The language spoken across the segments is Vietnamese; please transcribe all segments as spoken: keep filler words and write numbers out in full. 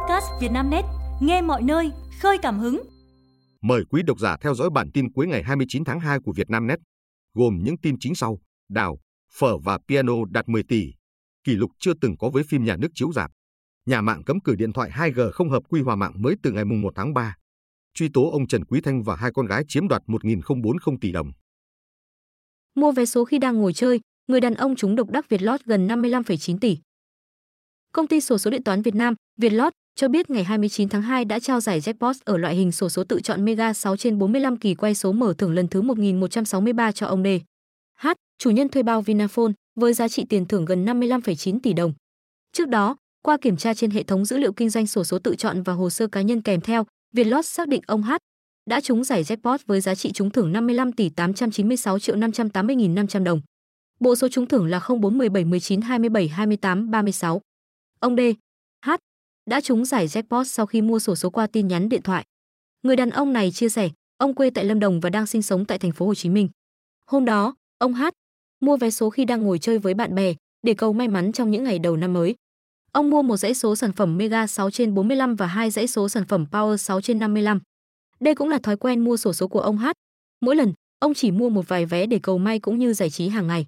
podcast Vietnamnet, nghe mọi nơi, khơi cảm hứng. Mời quý độc giả theo dõi bản tin cuối ngày hai mươi chín tháng hai của Vietnamnet, gồm những tin chính sau: Đào, phở và piano đạt mười tỷ, kỷ lục chưa từng có với phim nhà nước chiếu rạp. Nhà mạng cấm cử điện thoại hai G không hợp quy hòa mạng mới từ ngày mùng một tháng ba. Truy tố ông Trần Quý Thanh và hai con gái chiếm đoạt một nghìn không trăm bốn mươi tỷ đồng. Mua vé số khi đang ngồi chơi, người đàn ông trúng độc đắc Vietlott gần năm mươi lăm phẩy chín tỷ. Công ty xổ số điện toán Việt Nam, Vietlott, cho biết ngày hai mươi chín tháng hai đã trao giải jackpot ở loại hình xổ số tự chọn Mega sáu trên bốn mươi lăm kỳ quay số mở thưởng lần thứ một nghìn một trăm sáu mươi ba cho ông đê hát, chủ nhân thuê bao Vinaphone, với giá trị tiền thưởng gần năm mươi lăm phẩy chín tỷ đồng. Trước đó, qua kiểm tra trên hệ thống dữ liệu kinh doanh xổ số tự chọn và hồ sơ cá nhân kèm theo, Vietlott xác định ông hát đã trúng giải jackpot với giá trị trúng thưởng năm mươi lăm tỷ tám trăm chín mươi sáu triệu năm trăm tám mươi nghìn năm trăm đồng. Bộ số trúng thưởng là không bốn, mười bảy, mười chín, hai mươi bảy, hai mươi tám, ba mươi sáu. Ông đê hát đã trúng giải jackpot sau khi mua xổ số qua tin nhắn điện thoại. Người đàn ông này chia sẻ, ông quê tại Lâm Đồng và đang sinh sống tại thành phố Hồ Chí Minh. Hôm đó, ông hát mua vé số khi đang ngồi chơi với bạn bè để cầu may mắn trong những ngày đầu năm mới. Ông mua một dãy số sản phẩm Mega sáu trên bốn mươi lăm và hai dãy số sản phẩm Power sáu trên năm mươi lăm. Đây cũng là thói quen mua xổ số của ông hát. Mỗi lần, ông chỉ mua một vài vé để cầu may cũng như giải trí hàng ngày.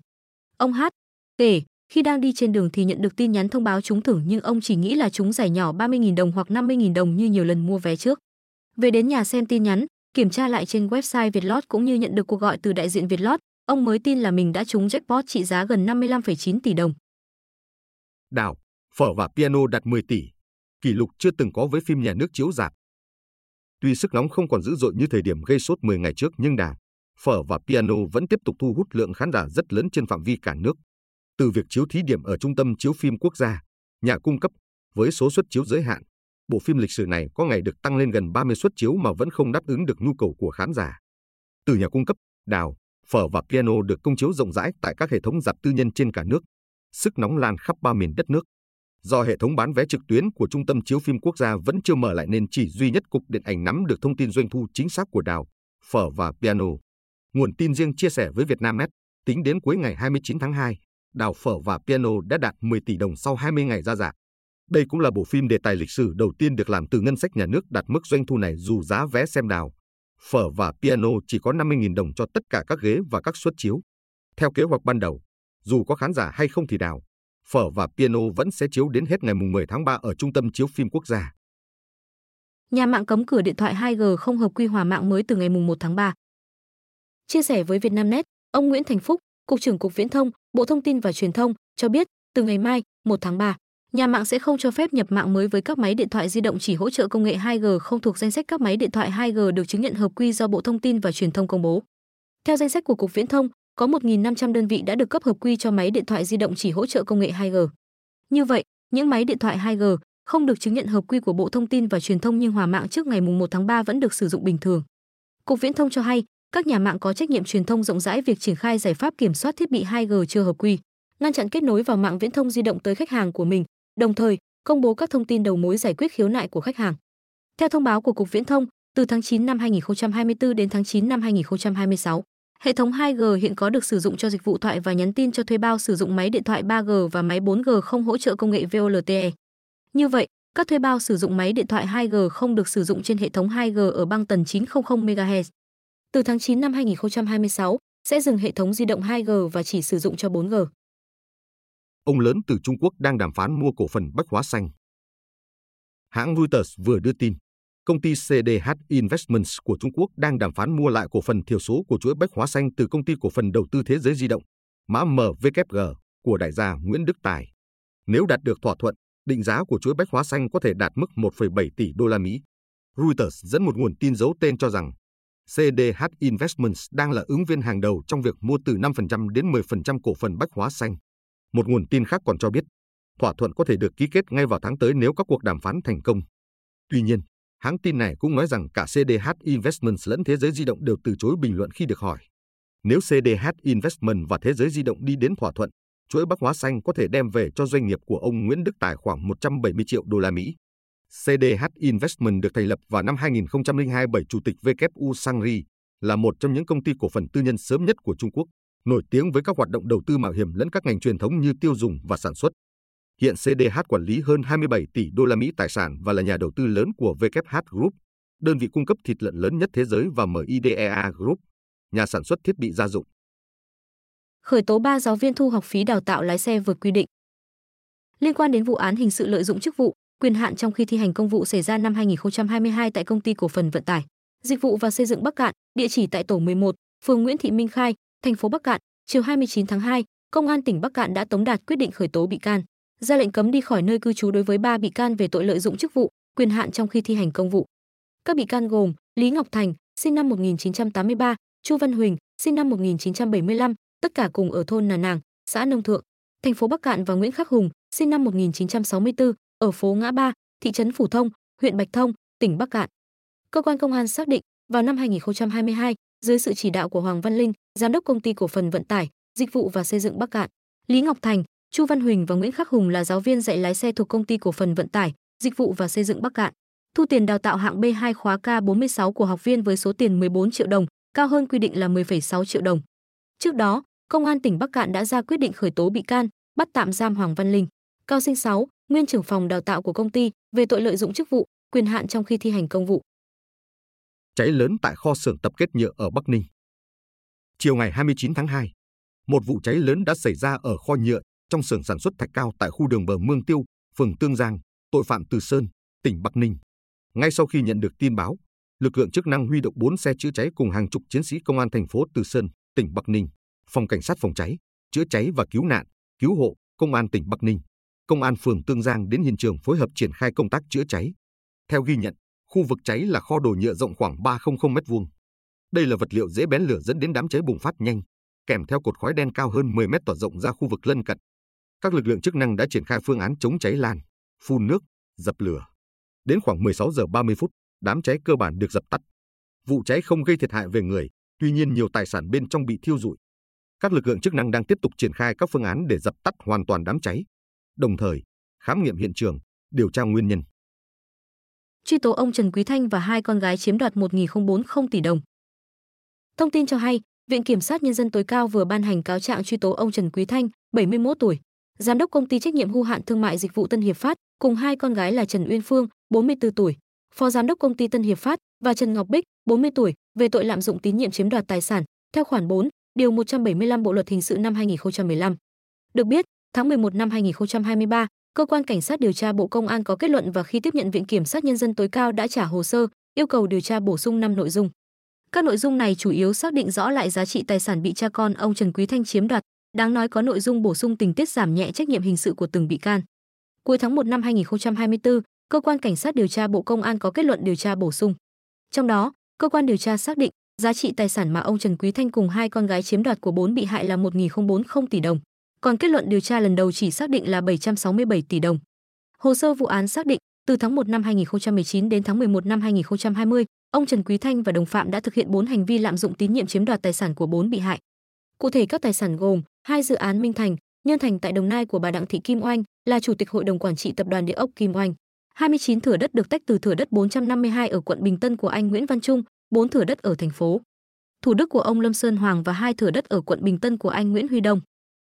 Ông hát kể, khi đang đi trên đường thì nhận được tin nhắn thông báo trúng thưởng nhưng ông chỉ nghĩ là trúng giải nhỏ ba mươi nghìn đồng hoặc năm mươi nghìn đồng như nhiều lần mua vé trước. Về đến nhà xem tin nhắn, kiểm tra lại trên website Vietlott cũng như nhận được cuộc gọi từ đại diện Vietlott, ông mới tin là mình đã trúng jackpot trị giá gần năm mươi lăm phẩy chín tỷ đồng. Đào, phở và piano đạt mười tỷ, kỷ lục chưa từng có với phim nhà nước chiếu rạp. Tuy sức nóng không còn dữ dội như thời điểm gây sốt mười ngày trước nhưng Đào, phở và piano vẫn tiếp tục thu hút lượng khán giả rất lớn trên phạm vi cả nước. Từ việc chiếu thí điểm ở Trung tâm Chiếu phim Quốc gia, nhà cung cấp, với số suất chiếu giới hạn, bộ phim lịch sử này có ngày được tăng lên gần ba mươi suất chiếu mà vẫn không đáp ứng được nhu cầu của khán giả. Từ nhà cung cấp, Đào, phở và piano được công chiếu rộng rãi tại các hệ thống rạp tư nhân trên cả nước, sức nóng lan khắp ba miền đất nước. Do hệ thống bán vé trực tuyến của Trung tâm Chiếu phim Quốc gia vẫn chưa mở lại nên chỉ duy nhất Cục Điện ảnh nắm được thông tin doanh thu chính xác của Đào, phở và piano. Nguồn tin riêng chia sẻ với Vietnamnet, tính đến cuối ngày hai mươi chín tháng hai, Đào, phở và piano đã đạt mười tỷ đồng sau hai mươi ngày ra rạp. Đây cũng là bộ phim đề tài lịch sử đầu tiên được làm từ ngân sách nhà nước đạt mức doanh thu này dù giá vé xem Đào, phở và piano chỉ có năm mươi nghìn đồng cho tất cả các ghế và các suất chiếu. Theo kế hoạch ban đầu, dù có khán giả hay không thì Đào, phở và piano vẫn sẽ chiếu đến hết ngày mười tháng ba ở Trung tâm Chiếu phim Quốc gia. Nhà mạng cấm cửa điện thoại hai G không hợp quy hòa mạng mới từ ngày mùng một tháng ba. Chia sẻ với Vietnamnet, ông Nguyễn Thành Phúc, Cục trưởng Cục Viễn thông, Bộ Thông tin và Truyền thông, cho biết từ ngày mai, một tháng ba, nhà mạng sẽ không cho phép nhập mạng mới với các máy điện thoại di động chỉ hỗ trợ công nghệ hai G không thuộc danh sách các máy điện thoại hai G được chứng nhận hợp quy do Bộ Thông tin và Truyền thông công bố. Theo danh sách của Cục Viễn thông, có một nghìn năm trăm đơn vị đã được cấp hợp quy cho máy điện thoại di động chỉ hỗ trợ công nghệ hai G. Như vậy, những máy điện thoại hai G không được chứng nhận hợp quy của Bộ Thông tin và Truyền thông nhưng hòa mạng trước ngày mùng một tháng ba vẫn được sử dụng bình thường. Cục Viễn thông cho hay, các nhà mạng có trách nhiệm truyền thông rộng rãi việc triển khai giải pháp kiểm soát thiết bị hai G chưa hợp quy, ngăn chặn kết nối vào mạng viễn thông di động tới khách hàng của mình, đồng thời công bố các thông tin đầu mối giải quyết khiếu nại của khách hàng. Theo thông báo của Cục Viễn thông, từ tháng chín năm hai nghìn không trăm hai mươi tư đến tháng chín năm hai nghìn không trăm hai mươi sáu, hệ thống hai G hiện có được sử dụng cho dịch vụ thoại và nhắn tin cho thuê bao sử dụng máy điện thoại ba G và máy bốn G không hỗ trợ công nghệ vê o lờ tê e. Như vậy, các thuê bao sử dụng máy điện thoại hai G không được sử dụng trên hệ thống hai G ở băng tần chín trăm mê ga héc. Từ tháng chín năm hai nghìn không trăm hai mươi sáu, sẽ dừng hệ thống di động hai G và chỉ sử dụng cho bốn G. Ông lớn từ Trung Quốc đang đàm phán mua cổ phần Bách Hóa Xanh. Hãng Reuters vừa đưa tin, công ty xê đê hát Investments của Trung Quốc đang đàm phán mua lại cổ phần thiểu số của chuỗi Bách Hóa Xanh từ công ty cổ phần đầu tư Thế giới di động, mã em vê ca hát của đại gia Nguyễn Đức Tài. Nếu đạt được thỏa thuận, định giá của chuỗi Bách Hóa Xanh có thể đạt mức một phẩy bảy tỷ đô la Mỹ. Reuters dẫn một nguồn tin giấu tên cho rằng xê đê hát Investments đang là ứng viên hàng đầu trong việc mua từ năm phần trăm đến mười phần trăm cổ phần Bách Hóa Xanh. Một nguồn tin khác còn cho biết, thỏa thuận có thể được ký kết ngay vào tháng tới nếu các cuộc đàm phán thành công. Tuy nhiên, hãng tin này cũng nói rằng cả xê đê hát Investments lẫn Thế giới di động đều từ chối bình luận khi được hỏi. Nếu xê đê hát Investments và Thế giới di động đi đến thỏa thuận, chuỗi Bách Hóa Xanh có thể đem về cho doanh nghiệp của ông Nguyễn Đức Tài khoảng một trăm bảy mươi triệu đô la Mỹ. xê đê hát Investment được thành lập vào năm hai nghìn không trăm lẻ hai bởi Chủ tịch vê ca u Sangri, là một trong những công ty cổ phần tư nhân sớm nhất của Trung Quốc, nổi tiếng với các hoạt động đầu tư mạo hiểm lẫn các ngành truyền thống như tiêu dùng và sản xuất. Hiện xê đê hát quản lý hơn hai mươi bảy tỷ đô la Mỹ tài sản và là nhà đầu tư lớn của vê ca hát Group, đơn vị cung cấp thịt lợn lớn nhất thế giới, và Midea Group, nhà sản xuất thiết bị gia dụng. Khởi tố ba giáo viên thu học phí đào tạo lái xe vượt quy định. Liên quan đến vụ án hình sự lợi dụng chức vụ, quyền hạn trong khi thi hành công vụ xảy ra năm hai nghìn không trăm hai mươi hai tại Công ty Cổ phần Vận tải, Dịch vụ và Xây dựng Bắc Cạn, địa chỉ tại tổ mười một, phường Nguyễn Thị Minh Khai, thành phố Bắc Cạn, chiều hai mươi chín tháng hai, Công an tỉnh Bắc Cạn đã tống đạt quyết định khởi tố bị can, ra lệnh cấm đi khỏi nơi cư trú đối với ba bị can về tội lợi dụng chức vụ, quyền hạn trong khi thi hành công vụ. Các bị can gồm Lý Ngọc Thành, sinh năm một nghìn chín trăm tám mươi ba, Chu Văn Huỳnh, sinh năm một nghìn chín trăm bảy mươi lăm, tất cả cùng ở thôn Nà Nàng, xã Nông Thượng, thành phố Bắc Cạn, và Nguyễn Khắc Hùng, sinh năm một nghìn chín trăm sáu mươi tư, ở phố Ngã Ba, thị trấn Phủ Thông, huyện Bạch Thông, tỉnh Bắc Cạn. Cơ quan công an xác định, vào năm hai nghìn không trăm hai mươi hai, dưới sự chỉ đạo của Hoàng Văn Linh, giám đốc Công ty Cổ phần Vận tải, Dịch vụ và Xây dựng Bắc Cạn, Lý Ngọc Thành, Chu Văn Huỳnh và Nguyễn Khắc Hùng là giáo viên dạy lái xe thuộc Công ty Cổ phần Vận tải, Dịch vụ và Xây dựng Bắc Cạn, thu tiền đào tạo hạng bê hai khóa K bốn mươi sáu của học viên với số tiền mười bốn triệu đồng, cao hơn quy định là mười phẩy sáu triệu đồng. Trước đó, Công an tỉnh Bắc Cạn đã ra quyết định khởi tố bị can, bắt tạm giam Hoàng Văn Linh, Cao Sinh Sáu, nguyên trưởng phòng đào tạo của công ty, về tội lợi dụng chức vụ, quyền hạn trong khi thi hành công vụ. Cháy lớn tại kho xưởng tập kết nhựa ở Bắc Ninh. Chiều ngày hai mươi chín tháng hai, một vụ cháy lớn đã xảy ra ở kho nhựa trong xưởng sản xuất thạch cao tại khu đường bờ Mương Tiêu, phường Tương Giang, tội phạm Từ Sơn, tỉnh Bắc Ninh. Ngay sau khi nhận được tin báo, lực lượng chức năng huy động bốn xe chữa cháy cùng hàng chục chiến sĩ công an thành phố Từ Sơn, tỉnh Bắc Ninh, phòng cảnh sát phòng cháy, chữa cháy và cứu nạn, cứu hộ, công an tỉnh Bắc Ninh, công an phường Tương Giang đến hiện trường phối hợp triển khai công tác chữa cháy. Theo ghi nhận, khu vực cháy là kho đồ nhựa rộng khoảng ba trăm mét vuông. Đây là vật liệu dễ bén lửa dẫn đến đám cháy bùng phát nhanh, kèm theo cột khói đen cao hơn mười mét tỏa rộng ra khu vực lân cận. Các lực lượng chức năng đã triển khai phương án chống cháy lan, phun nước, dập lửa. Đến khoảng mười sáu giờ ba mươi phút, đám cháy cơ bản được dập tắt. Vụ cháy không gây thiệt hại về người, tuy nhiên nhiều tài sản bên trong bị thiêu rụi. Các lực lượng chức năng đang tiếp tục triển khai các phương án để dập tắt hoàn toàn đám cháy, đồng thời khám nghiệm hiện trường, điều tra nguyên nhân. Truy tố ông Trần Quý Thanh và hai con gái chiếm đoạt một nghìn không trăm bốn mươi tỷ đồng. Thông tin cho hay, Viện Kiểm sát Nhân dân tối cao vừa ban hành cáo trạng truy tố ông Trần Quý Thanh, bảy mươi mốt tuổi, giám đốc Công ty Trách nhiệm hữu hạn Thương mại Dịch vụ Tân Hiệp Phát, cùng hai con gái là Trần Uyên Phương, bốn mươi tư tuổi, phó giám đốc Công ty Tân Hiệp Phát, và Trần Ngọc Bích, bốn mươi tuổi, về tội lạm dụng tín nhiệm chiếm đoạt tài sản, theo khoản bốn, điều một trăm bảy mươi lăm Bộ luật hình sự năm hai nghìn không trăm mười lăm. Được biết, tháng mười một năm hai nghìn không trăm hai mươi ba, Cơ quan Cảnh sát điều tra Bộ Công an có kết luận và khi tiếp nhận Viện Kiểm sát Nhân dân tối cao đã trả hồ sơ, yêu cầu điều tra bổ sung năm nội dung. Các nội dung này chủ yếu xác định rõ lại giá trị tài sản bị cha con ông Trần Quý Thanh chiếm đoạt, đáng nói có nội dung bổ sung tình tiết giảm nhẹ trách nhiệm hình sự của từng bị can. Cuối tháng một năm hai nghìn không trăm hai mươi tư, Cơ quan Cảnh sát điều tra Bộ Công an có kết luận điều tra bổ sung. Trong đó, cơ quan điều tra xác định giá trị tài sản mà ông Trần Quý Thanh cùng hai con gái chiếm đoạt của bốn bị hại là một nghìn không trăm bốn mươi tỷ đồng. Còn kết luận điều tra lần đầu chỉ xác định là bảy trăm sáu mươi bảy tỷ đồng. Hồ sơ vụ án xác định, từ tháng một năm hai nghìn không trăm mười chín đến tháng mười một năm hai nghìn không trăm hai mươi, ông Trần Quý Thanh và đồng phạm đã thực hiện bốn hành vi lạm dụng tín nhiệm chiếm đoạt tài sản của bốn bị hại. Cụ thể các tài sản gồm hai dự án Minh Thành, Nhân Thành tại Đồng Nai của bà Đặng Thị Kim Oanh, là chủ tịch hội đồng quản trị tập đoàn địa ốc Kim Oanh, hai mươi chín thửa đất được tách từ thửa đất bốn trăm năm mươi hai ở quận Bình Tân của anh Nguyễn Văn Trung, bốn thửa đất ở thành phố Thủ Đức của ông Lâm Sơn Hoàng và hai thửa đất ở quận Bình Tân của anh Nguyễn Huy Đông.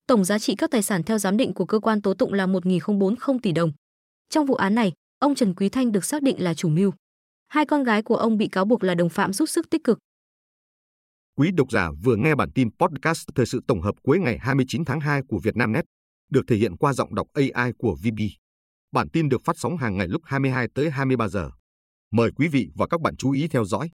Tổng giá trị các tài sản theo giám định của cơ quan tố tụng là một nghìn không trăm bốn mươi tỷ đồng. Trong vụ án này, ông Trần Quý Thanh được xác định là chủ mưu. Hai con gái của ông bị cáo buộc là đồng phạm giúp sức tích cực. Quý độc giả vừa nghe bản tin podcast thời sự tổng hợp cuối ngày hai mươi chín tháng hai của Vietnamnet, được thể hiện qua giọng đọc a i của vê bê. Bản tin được phát sóng hàng ngày lúc hai mươi hai tới hai mươi ba giờ. Mời quý vị và các bạn chú ý theo dõi.